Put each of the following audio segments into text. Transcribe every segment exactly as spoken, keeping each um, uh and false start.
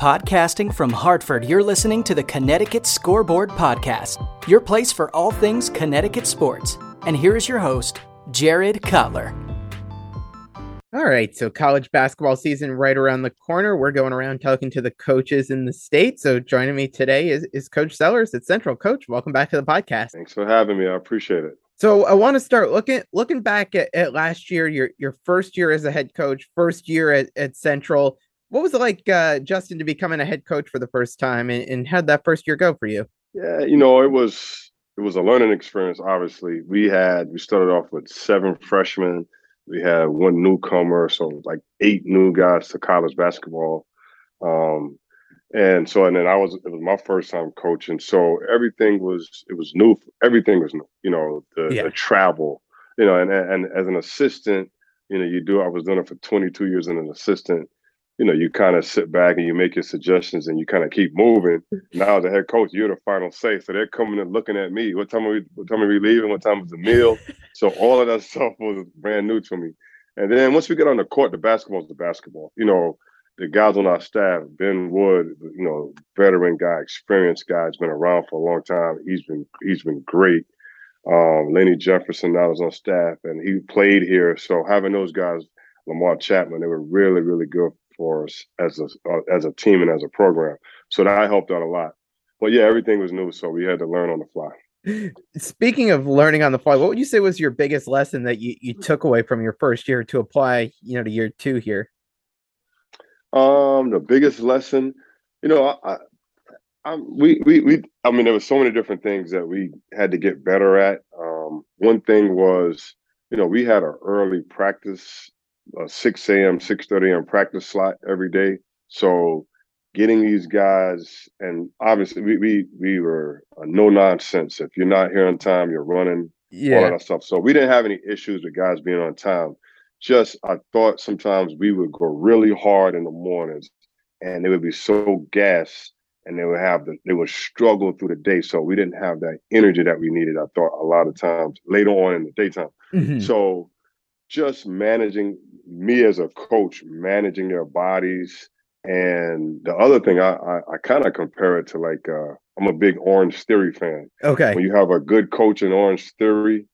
Podcasting from Hartford, you're listening to the Connecticut Scoreboard Podcast, your place for all things Connecticut sports. And here is your host, Jared Kotler. All right, so college basketball season right around the corner. We're going around talking to the coaches in the state. So joining me today is, is Coach Sellers at Central. Coach, welcome back to the podcast. Thanks for having me. I appreciate it. So I want to start looking looking back at, at last year, your your first year as a head coach, first year at, at Central. What was it like, uh, Justin, to becoming a head coach for the first time, and, and how'd that first year go for you? Yeah, you know, it was it was a learning experience, obviously. We had, we started off with seven freshmen. We had one newcomer, so like eight new guys to college basketball. Um, and so, and then I was, it was my first time coaching. So everything was, it was new. Everything was new, you know, the, yeah. the travel, you know, and, and as an assistant, you know, you do, I was doing it for twenty-two years as an assistant. You know, you kind of sit back and you make your suggestions and you kind of keep moving. Now, as a head coach, you're the final say. So they're coming and looking at me. What time are we, what time are we leaving? What time is the meal? So all of that stuff was brand new to me. And then once we get on the court, the basketball is the basketball. You know, the guys on our staff, Ben Wood, you know, veteran guy, experienced guy, has been around for a long time. He's been he's been great. Um, Lenny Jefferson now is on staff and he played here. So having those guys, Lamar Chapman, they were really, really good for us as a as a team and as a program. So that helped out a lot. But yeah, everything was new, so we had to learn on the fly. Speaking of learning on the fly, what would you say was your biggest lesson that you, you took away from your first year to apply, you know, to year two here? Um, the biggest lesson, you know, I, I, I we, we we I mean, there were so many different things that we had to get better at. Um, one thing was, you know, we had an early practice. A six a.m., six thirty a.m. practice slot every day. So getting these guys, and obviously we we we were a no nonsense. If you're not here on time, you're running, yeah. all that stuff. So we didn't have any issues with guys being on time. Just I thought sometimes we would go really hard in the mornings, and they would be so gassed, and they would have the they would struggle through the day. So we didn't have that energy that we needed. I thought a lot of times later on in the daytime. Mm-hmm. So. Just managing me as a coach, managing their bodies. And the other thing, I I, I kind of compare it to like, uh, I'm a big Orange Theory fan. Okay. When you have a good coach in Orange Theory,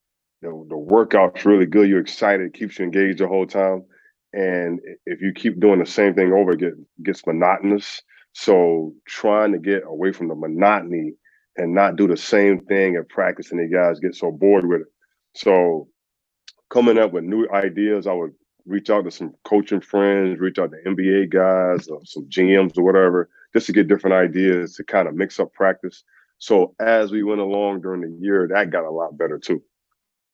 the, the workout's really good. You're excited. It keeps you engaged the whole time. And if you keep doing the same thing over, it get, gets monotonous. So trying to get away from the monotony and not do the same thing at practice, and the guys get so bored with it. So coming up with new ideas, I would reach out to some coaching friends, reach out to N B A guys or some G Ms or whatever, just to get different ideas to kind of mix up practice. So as we went along during the year, that got a lot better too.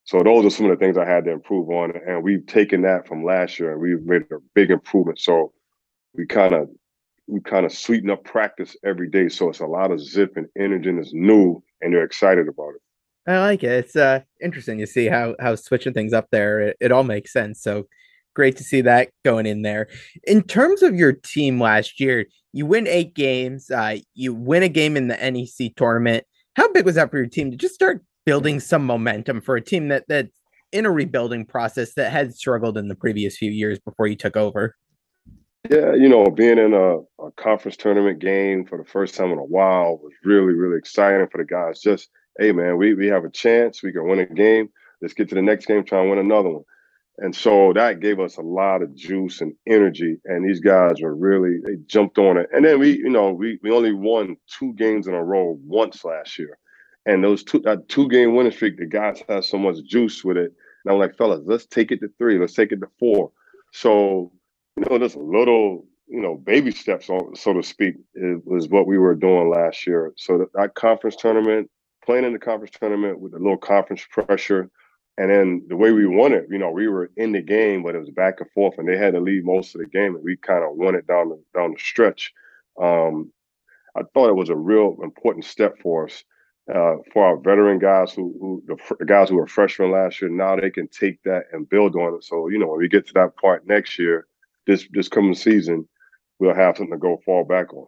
So those are some of the things I had to improve on. And we've taken that from last year and we've made a big improvement. So we kind of we kind of sweeten up practice every day. So it's a lot of zip and energy, and it's new and they're excited about it. I like it. It's uh, interesting to see how how switching things up there. It, it all makes sense. So great to see that going in there. In terms of your team last year, you win eight games. Uh, you win a game in the N E C tournament. How big was that for your team to just start building some momentum for a team that that's in a rebuilding process that had struggled in the previous few years before you took over? Yeah, you know, being in a, a conference tournament game for the first time in a while was really, really exciting for the guys. Just hey, man, we, we have a chance. We can win a game. Let's get to the next game, try and win another one. And so that gave us a lot of juice and energy. And these guys were really, they jumped on it. And then we, you know, we we only won two games in a row once last year. And those two, that two-game winning streak, the guys had so much juice with it. And I'm like, fellas, let's take it to three. Let's take it to four. So, you know, just little, you know, baby steps, on, so to speak, was what we were doing last year. So that, that conference tournament, playing in the conference tournament with a little conference pressure. And then the way we won it, you know, we were in the game, but it was back and forth and they had to lead most of the game. And we kind of won it down the, down the stretch. Um, I thought it was a real important step for us, uh, for our veteran guys who, who the fr- guys who were freshmen last year. Now they can take that and build on it. So, you know, when we get to that part next year, this, this coming season, we'll have something to go fall back on.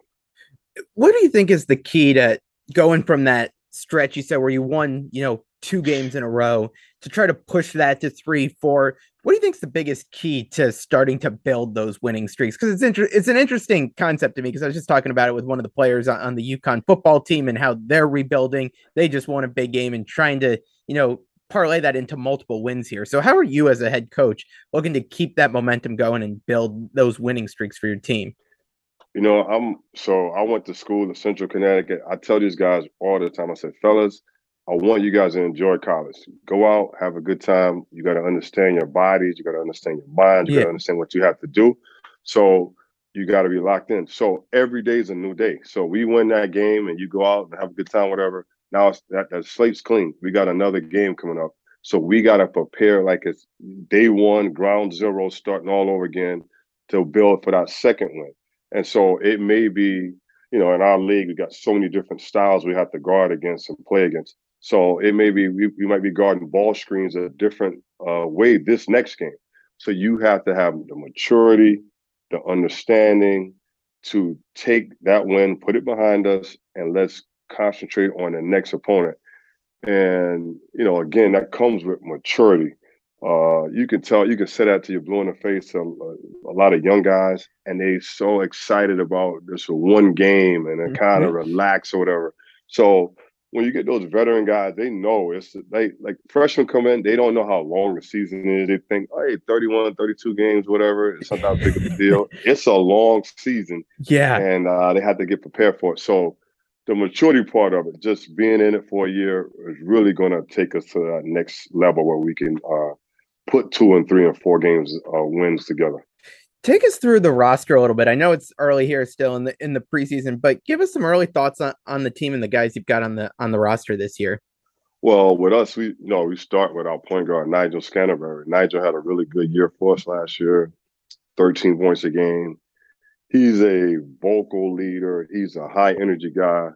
What do you think is the key to going from that stretch you said where you won, you know, two games in a row to try to push that to three, four, What do you think is the biggest key to starting to build those winning streaks? Because it's inter- it's an interesting concept to me, because I was just talking about it with one of the players on, on the UConn football team and how they're rebuilding. They just won a big game and trying to, you know, parlay that into multiple wins here. So how are you as a head coach looking to keep that momentum going and build those winning streaks for your team? You know, I'm so I went to school in Central Connecticut. I tell these guys all the time, I said, fellas, I want you guys to enjoy college. Go out, have a good time. You got to understand your bodies. You got to understand your minds. You yeah. got to understand what you have to do. So you got to be locked in. So every day is a new day. So we win that game and you go out and have a good time, whatever. Now it's that, that slate's clean. We got another game coming up. So we got to prepare like it's day one, ground zero, starting all over again to build for that second win. And so it may be, you know, in our league, we got so many different styles we have to guard against and play against. So it may be, we, we might be guarding ball screens a different uh, way this next game. So you have to have the maturity, the understanding to take that win, put it behind us, and let's concentrate on the next opponent. And, you know, again, that comes with maturity. Uh, you can tell, you can say that till you're blue in the face to a, a lot of young guys, and they so excited about this one game and they kind of relax or whatever. So when you get those veteran guys, they know it's like, like freshmen come in, they don't know how long the season is. They think, hey, thirty-one, thirty-two games, whatever. It's not that big of a deal. It's a long season. Yeah. And uh, they have to get prepared for it. So the maturity part of it, just being in it for a year, is really going to take us to that next level where we can uh, put two and three and four games uh, wins together. Take us through the roster a little bit. I know it's early here still in the in the preseason, but give us some early thoughts on, on the team and the guys you've got on the on the roster this year. Well, with us, we you know, we start with our point guard, Nigel Scannerberg. Nigel had a really good year for us last year, thirteen points a game. He's a vocal leader. He's a high-energy guy.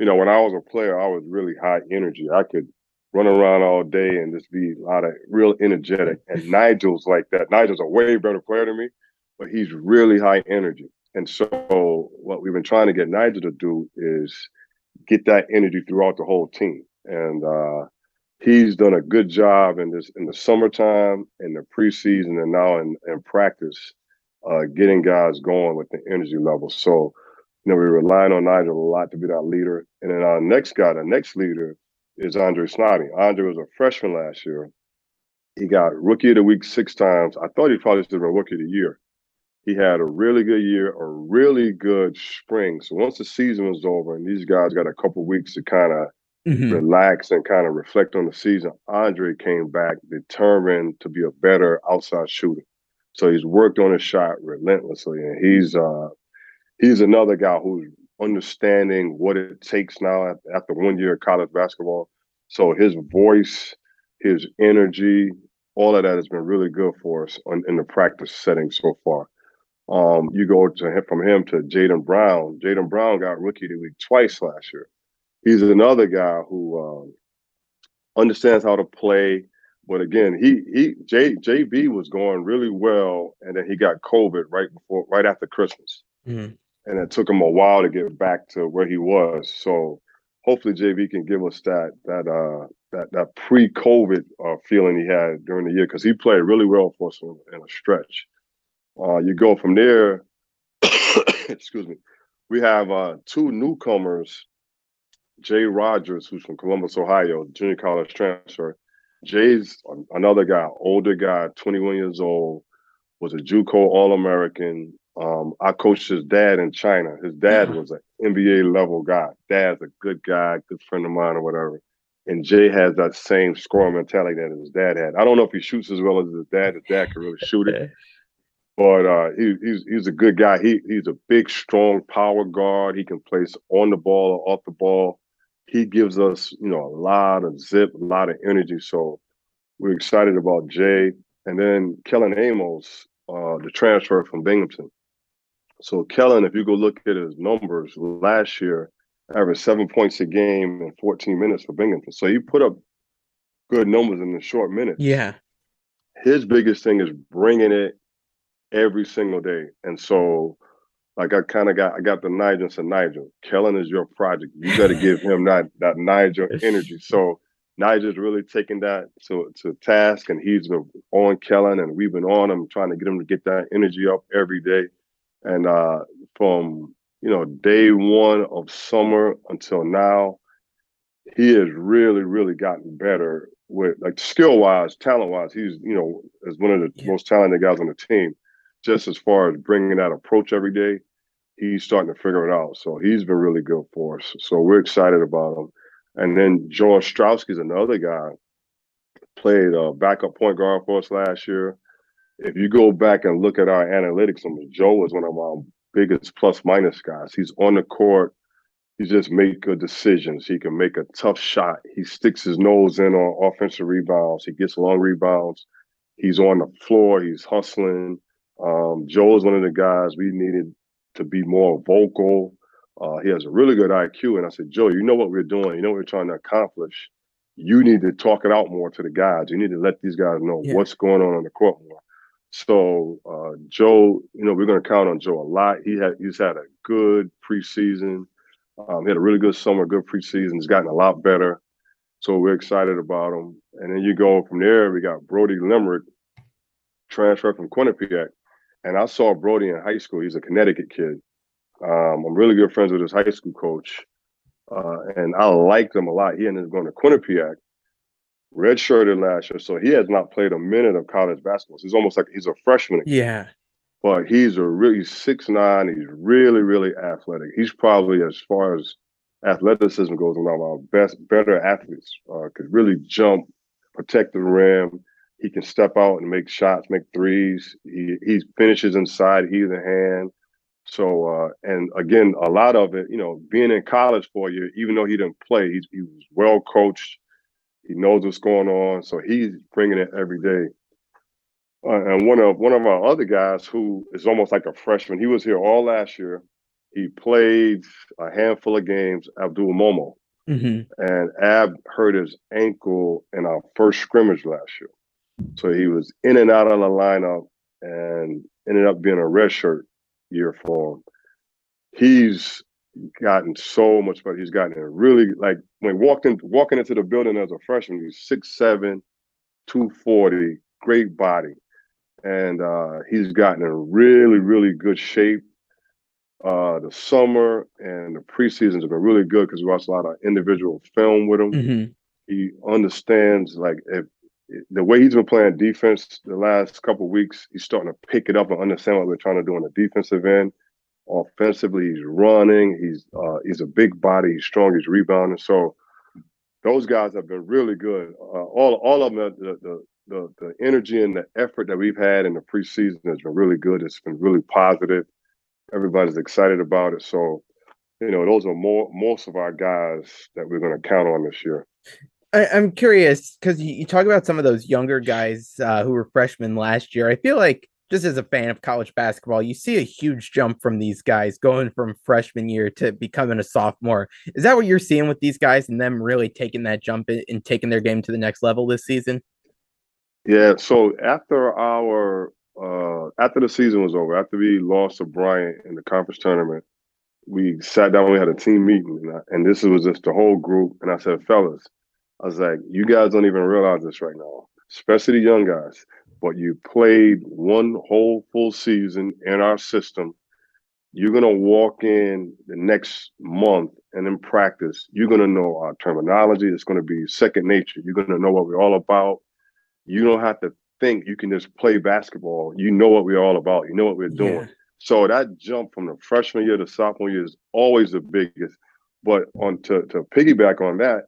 You know, when I was a player, I was really high energy. I could run around all day and just be a lot of real energetic. And Nigel's like that. Nigel's a way better player than me, but he's really high energy. And so what we've been trying to get Nigel to do is get that energy throughout the whole team. And uh, he's done a good job in this in the summertime, in the preseason, and now in, in practice, uh, getting guys going with the energy level. So, you know, we're relying on Nigel a lot to be that leader. And then our next guy, the next leader, is Andre Snoddy. Andre was a freshman last year. He got rookie of the week six times. I thought he probably should have been rookie of the year. He had a really good year, a really good spring. So once the season was over and these guys got a couple weeks to kind of mm-hmm. relax and kind of reflect on the season, Andre came back determined to be a better outside shooter. So he's worked on his shot relentlessly. And he's uh, he's another guy who's understanding what it takes now after one year of college basketball. So his voice, his energy, all of that has been really good for us on, in the practice setting so far. Um, you go to him, from him to Jaden Brown. Jaden Brown got rookie of the week twice last year. He's another guy who um, understands how to play. But again, he he J, JB was going really well, and then he got COVID right before, right after Christmas, mm-hmm. and it took him a while to get back to where he was. So hopefully, J B can give us that that uh, that that pre-COVID uh, feeling he had during the year, because he played really well for us in, in a stretch. Uh, you go from there, excuse me, we have uh, two newcomers, Jay Rogers, who's from Columbus, Ohio, junior college transfer. Jay's another guy, older guy, twenty-one years old, was a JUCO All-American. Um, I coached his dad in China. His dad yeah. was an N B A-level guy. Dad's a good guy, good friend of mine or whatever. And Jay has that same scoring mentality that his dad had. I don't know if he shoots as well as his dad. His dad can really shoot it. But uh, he, he's he's a good guy. He he's a big, strong power guard. He can place on the ball or off the ball. He gives us, you know, a lot of zip, a lot of energy. So we're excited about Jay. And then Kellen Amos, uh, the transfer from Binghamton. So Kellen, if you go look at his numbers last year, averaged seven points a game in fourteen minutes for Binghamton. So he put up good numbers in the short minutes. Yeah. His biggest thing is bringing it every single day. And so, like, I kind of got, I got the Nigel and said, Nigel, Kellen is your project. You got to give him that, that Nigel energy. So Nigel's really taken that to, to task, and he's been on Kellen, and we've been on him trying to get him to get that energy up every day. And uh, from, you know, day one of summer until now, he has really, really gotten better with, like, skill-wise, talent-wise. He's, you know, is one of the yeah. most talented guys on the team. Just as far as bringing that approach every day, he's starting to figure it out. So he's been really good for us. So we're excited about him. And then Joe Ostrowski is another guy, played a backup point guard for us last year. If you go back and look at our analytics, I mean, Joe was one of our biggest plus-minus guys. He's on the court. He just makes good decisions. He can make a tough shot. He sticks his nose in on offensive rebounds. He gets long rebounds. He's on the floor. He's hustling. Um, Joe is one of the guys we needed to be more vocal. Uh, he has a really good I Q. And I said, Joe, you know what we're doing. You know what we're trying to accomplish. You need to talk it out more to the guys. You need to let these guys know yeah. what's going on on the court more. So uh, Joe, you know, we're going to count on Joe a lot. He had, he's had a good preseason. Um, he had a really good summer, good preseason. He's gotten a lot better. So we're excited about him. And then you go from there, we got Brody Limerick, transferred from Quinnipiac. And I saw Brody in high school. He's a Connecticut kid. Um, I'm really good friends with his high school coach. Uh, and I liked him a lot. He ended up going to Quinnipiac, redshirted last year. So he has not played a minute of college basketball. So he's almost like he's a freshman. Yeah. But he's a really six nine. He's really, really athletic. He's probably, as far as athleticism goes, one of our best, better athletes. Uh, could really jump, protect the rim. He can step out and make shots, make threes. He he finishes inside either hand. So, uh, and again, a lot of it, you know, being in college for a year, even though he didn't play, he's, he was well coached. He knows what's going on. So he's bringing it every day. Uh, and one of one of our other guys who is almost like a freshman, he was here all last year. He played a handful of games, Abdul Momo. Mm-hmm. And Ab hurt his ankle in our first scrimmage last year. So he was in and out of the lineup and ended up being a redshirt year for him. He's gotten so much better. He's gotten a really, like, when walked in, walking into the building as a freshman, he's six seven, two forty, great body. And uh, he's gotten in really, really good shape. Uh, the summer and the preseasons have been really good because we watched a lot of individual film with him. Mm-hmm. He understands, like, if the way he's been playing defense the last couple of weeks, he's starting to pick it up and understand what we're trying to do on the defensive end. Offensively, he's running. He's uh, he's a big body. He's strong. He's rebounding. So those guys have been really good. Uh, all all of them, the the, the the energy and the effort that we've had in the preseason has been really good. It's been really positive. Everybody's excited about it. So, you know, those are more most of our guys that we're going to count on this year. I, I'm curious because you, you talk about some of those younger guys uh, who were freshmen last year. I feel like just as a fan of college basketball, you see a huge jump from these guys going from freshman year to becoming a sophomore. Is that what you're seeing with these guys and them really taking that jump in, and taking their game to the next level this season? Yeah. So after our uh, after the season was over, after we lost to Bryant in the conference tournament, we sat down. We had a team meeting, and, I, and this was just the whole group. And I said, fellas, I was like, you guys don't even realize this right now, especially the young guys, but you played one whole full season in our system. You're going to walk in the next month and in practice, you're going to know our terminology. It's going to be second nature. You're going to know what we're all about. You don't have to think. You can just play basketball. You know what we're all about. You know what we're doing. Yeah. So that jump from the freshman year to sophomore year is always the biggest. But on to, to piggyback on that,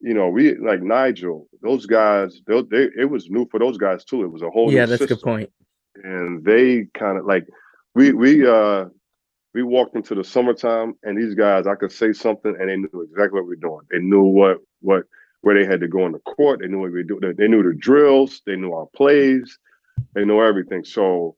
you know, we like Nigel, those guys, they, they it was new for those guys too. It was a whole yeah, new that's system. A good point. And they kind of like we we uh we walked into the summertime and these guys, I could say something and they knew exactly what we were doing. They knew what what where they had to go on the court, they knew what we do, they, they knew the drills, they knew our plays, they know everything. So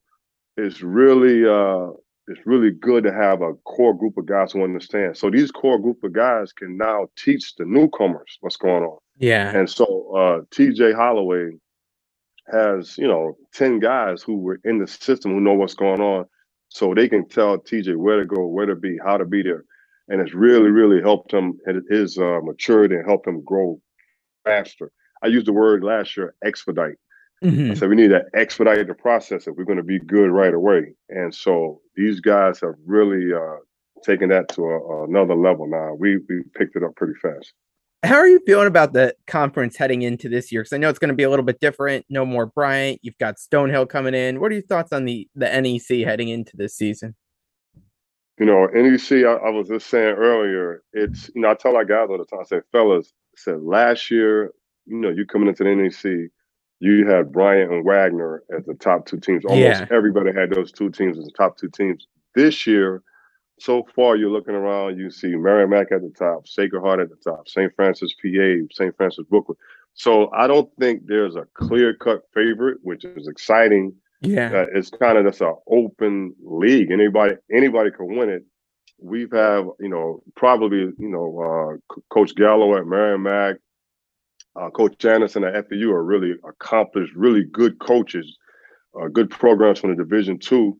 it's really uh it's really good to have a core group of guys who understand. So these core group of guys can now teach the newcomers what's going on. Yeah. And so uh, T J Holloway has, you know, ten guys who were in the system who know what's going on. So they can tell T J where to go, where to be, how to be there. And it's really, really helped him. It is uh, matured and helped him grow faster. I used the word last year, expedite. Mm-hmm. I said, we need to expedite the process if we're going to be good right away. And so these guys have really uh, taken that to a, another level now. We we picked it up pretty fast. How are you feeling about the conference heading into this year? Because I know it's going to be a little bit different. No more Bryant. You've got Stonehill coming in. What are your thoughts on the, the N E C heading into this season? You know, N E C, I, I was just saying earlier, it's, you know, I tell our guys all the time, I say, fellas, I said last year, you know, you coming into the N E C, you had Bryant and Wagner as the top two teams. Almost yeah. everybody had those two teams as the top two teams. This year, so far, you're looking around, you see Merrimack at the top, Sacred Heart at the top, Saint Francis, P A, Saint Francis, Brooklyn. So I don't think there's a clear-cut favorite, which is exciting. Yeah, uh, it's kind of just an open league. Anybody, anybody can win it. We've have, you know, probably, you know, uh, C- Coach Gallo at Merrimack, Uh, Coach Janice and the F D U are really accomplished, really good coaches, uh, good programs from the Division Two.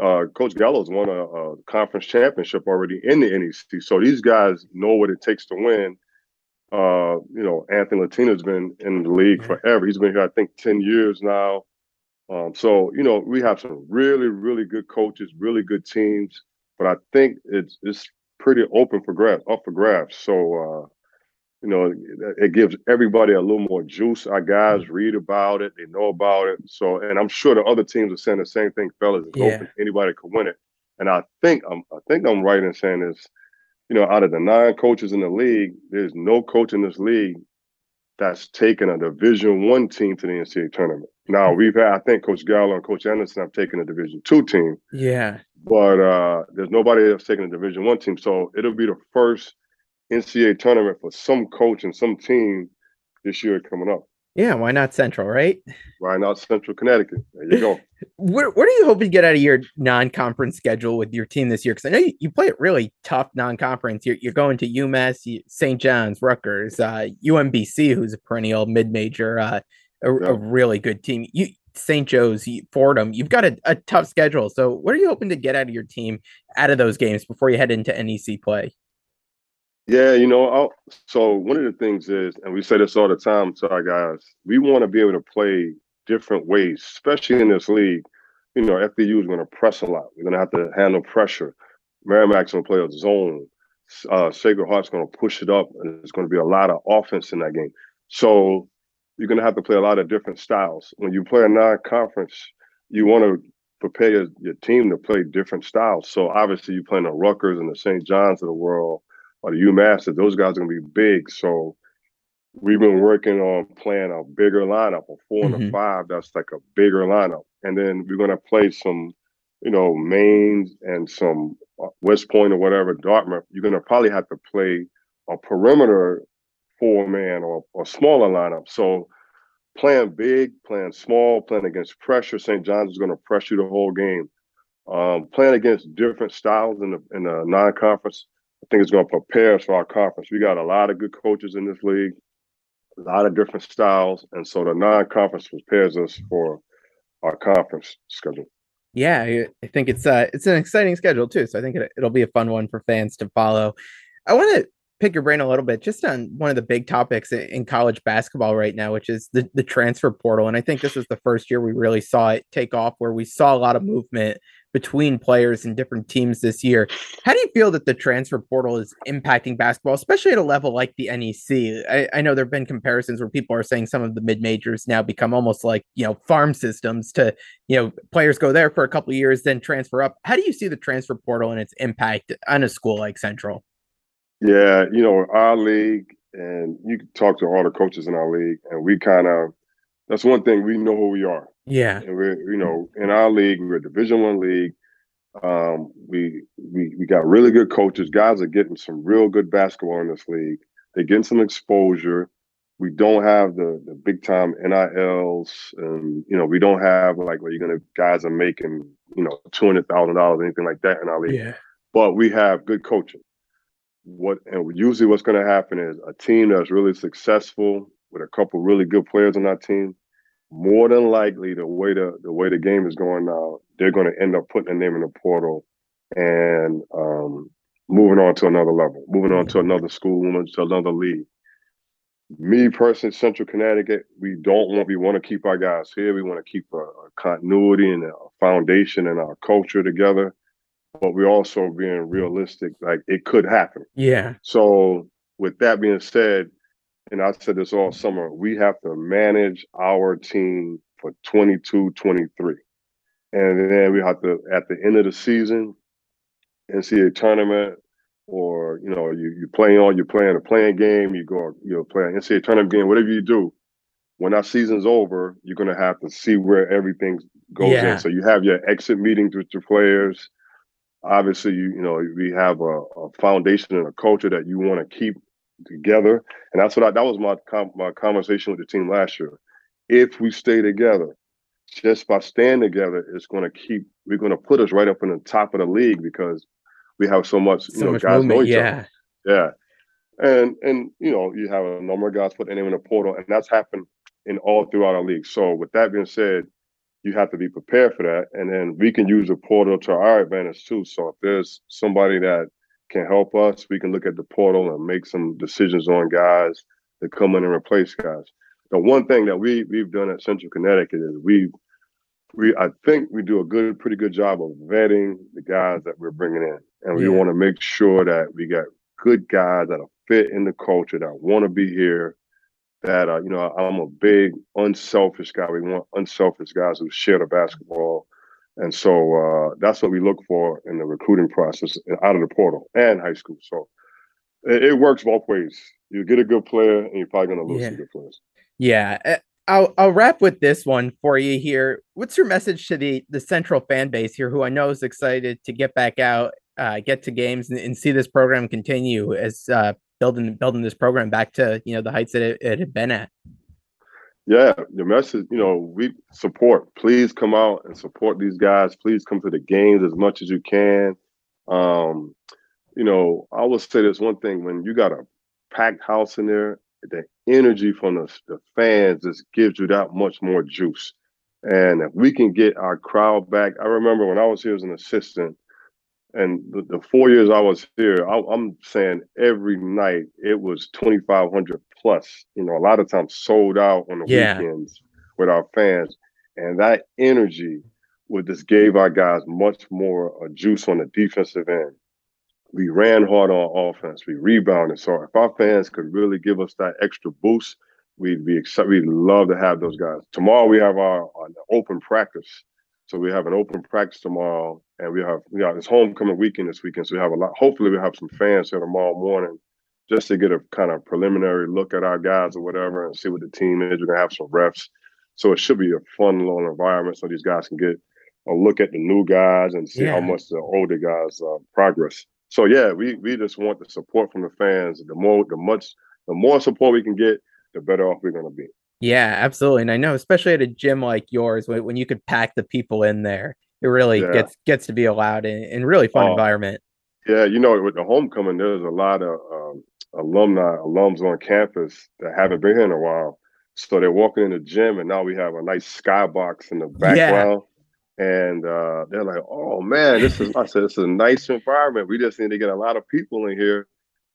Uh, Coach Gallo's won a, a conference championship already in the N E C, so these guys know what it takes to win. Uh, you know, Anthony Latina's been in the league forever. He's been here, I think, ten years now. Um, so, you know, we have some really, really good coaches, really good teams, but I think it's it's pretty open for grabs, up for grabs. So. Uh, You know, it gives everybody a little more juice. Our guys read about it. They know about it. So, and I'm sure the other teams are saying the same thing, fellas. It's yeah. open. Anybody can win it. And I think I'm I think I'm right in saying this, you know, out of the nine coaches in the league, there's no coach in this league that's taken a Division One team to the N C double A tournament. Now, we've had, I think Coach Gallo and Coach Anderson have taken a Division Two team. Yeah. But uh, there's nobody that's taken a Division One team. So it'll be the first N C double A tournament for some coach and some team this year coming up. Yeah, why not Central, right? Why not Central Connecticut? There you go. What What are you hoping to get out of your non-conference schedule with your team this year? Because I know you, you play it really tough non-conference. You're, you're going to UMass, Saint John's, Rutgers, uh, U M B C, who's a perennial mid-major, uh, a, yeah. a really good team. You Saint Joe's, Fordham. You've got a, a tough schedule. So what are you hoping to get out of your team out of those games before you head into N E C play? Yeah, you know, I'll, so one of the things is, and we say this all the time to our guys, we want to be able to play different ways, especially in this league. You know, F D U is going to press a lot. We're going to have to handle pressure. Merrimack's going to play a zone. Uh, Sacred Heart's going to push it up, and there's going to be a lot of offense in that game. So you're going to have to play a lot of different styles. When you play a non-conference, you want to prepare your, your team to play different styles. So obviously you're playing the Rutgers and the Saint John's of the world, or the UMass, that those guys are going to be big. So we've been working on playing a bigger lineup, a four mm-hmm. and a five. That's like a bigger lineup. And then we're going to play some, you know, Maine and some West Point or whatever, Dartmouth. You're going to probably have to play a perimeter four-man or a smaller lineup. So playing big, playing small, playing against pressure. Saint John's is going to press you the whole game. Um, playing against different styles in the, in the non-conference, I think it's going to prepare us for our conference. We got a lot of good coaches in this league, a lot of different styles. And so the non-conference prepares us for our conference schedule. Yeah, I think it's uh, it's an exciting schedule too. So I think it, it'll be a fun one for fans to follow. I want to pick your brain a little bit just on one of the big topics in college basketball right now, which is the, the transfer portal. And I think this is the first year we really saw it take off, where we saw a lot of movement between players and different teams this year. How do you feel that the transfer portal is impacting basketball, especially at a level like the N E C? I, I know there have been comparisons where people are saying some of the mid-majors now become almost like, you know, farm systems to, you know, players go there for a couple of years, then transfer up. How do you see the transfer portal and its impact on a school like Central? Yeah, you know, our league, and you can talk to all the coaches in our league, and we kind of, that's one thing, we know who we are. Yeah, and we're, you know, in our league, we're a Division One league. Um, we we we got really good coaches. Guys are getting some real good basketball in this league. They're getting some exposure. We don't have the, the big time N I Ls, and you know, we don't have like where you're gonna guys are making, you know, two hundred thousand dollars, anything like that in our league. Yeah. But we have good coaching. What and usually what's gonna happen is a team that's really successful with a couple really good players on our team, more than likely, the way the, the way the game is going now, they're going to end up putting their name in the portal and um, moving on to another level, moving on to another school, moving on to another league. me personally, Central Connecticut, we don't want, we want to keep our guys here. We want to keep a, a continuity and a foundation and our culture together. But we're also being realistic, like it could happen. Yeah. So with that being said, and I said this all summer, we have to manage our team for twenty-two, twenty-three. And then we have to, at the end of the season, N C double A tournament, or, you know, you, you play on, you're playing a playing game, you go, you're playing N C double A tournament game, whatever you do, when our season's over, you're going to have to see where everything goes yeah. in. So you have your exit meetings with your players. Obviously, you, you know, we have a, a foundation and a culture that you want to keep together. And that's what I, that was my, com my conversation with the team last year. If we stay together, just by staying together, it's going to keep, we're going to put us right up in the top of the league, because we have so much, you so know, much guys movement, know each yeah. other. Yeah. And, and, you know, you have a number of guys put their name in the portal, and that's happened in all throughout our league. So with that being said, you have to be prepared for that. And then we can use the portal to our advantage too. So if there's somebody that can help us, we can look at the portal and make some decisions on guys that come in and replace guys. The one thing that we, we've done at Central Connecticut is we, we I think we do a good, pretty good job of vetting the guys that we're bringing in. And we yeah. want to make sure that we got good guys that are fit in the culture, that want to be here, that, uh, you know, I'm a big unselfish guy. We want unselfish guys who share the basketball. And so uh, that's what we look for in the recruiting process out of the portal and high school. So it, it works both ways. You get a good player, and you're probably going to lose yeah. some good players. Yeah. I'll, I'll wrap with this one for you here. What's your message to the, the Central fan base here, who I know is excited to get back out, uh, get to games, and, and see this program continue as uh, building building this program back to, you know, the heights that it, it had been at? Yeah, the message, you know, we support. Please come out and support these guys. Please come to the games as much as you can. Um, you know, I will say this one thing. When you got a packed house in there, the energy from the, the fans just gives you that much more juice. And if we can get our crowd back, I remember when I was here as an assistant, and the, the four years I was here, I, I'm saying every night it was twenty-five hundred plus, you know, a lot of times sold out on the yeah. weekends with our fans. And that energy would just gave our guys much more uh, juice on the defensive end. We ran hard on offense. We rebounded. So if our fans could really give us that extra boost, we'd be excited. We'd love to have those guys. Tomorrow we have our, our open practice. So we have an open practice tomorrow, and we have we got this homecoming weekend this weekend. So we have a lot. Hopefully we have some fans here tomorrow morning, just to get a kind of preliminary look at our guys or whatever, and see what the team is. We're gonna have some reps, so it should be a fun little environment. So these guys can get a look at the new guys and see yeah. how much the older guys uh, progress. So yeah, we we just want the support from the fans. The more the much the more support we can get, the better off we're gonna be. Yeah, absolutely. And I know, especially at a gym like yours, when, when you could pack the people in there, it really yeah. gets gets to be a loud and, and really fun uh, environment. Yeah, you know, with the homecoming, there's a lot of um, alumni, alums on campus that haven't been here in a while. So they're walking in the gym, and now we have a nice skybox in the background. Yeah. And uh, they're like, oh, man, this is, I said, this is a nice environment. We just need to get a lot of people in here,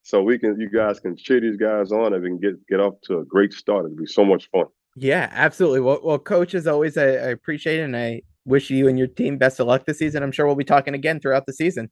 so we can, you guys can cheer these guys on, and we can get, get off to a great start. It'd be so much fun. Yeah, absolutely. Well, well, Coach, as always, I, I appreciate it, and I wish you and your team best of luck this season. I'm sure we'll be talking again throughout the season.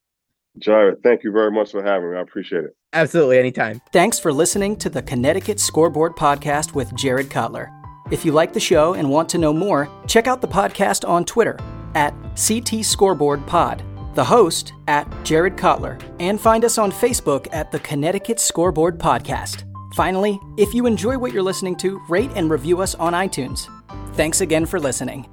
Jared, thank you very much for having me. I appreciate it. Absolutely, anytime. Thanks for listening to the Connecticut Scoreboard Podcast with Jared Kotler. If you like the show and want to know more, check out the podcast on Twitter at C T Scoreboard Pod. The host at Jared Kotler, and find us on Facebook at the Connecticut Scoreboard Podcast. Finally, if you enjoy what you're listening to, rate and review us on iTunes. Thanks again for listening.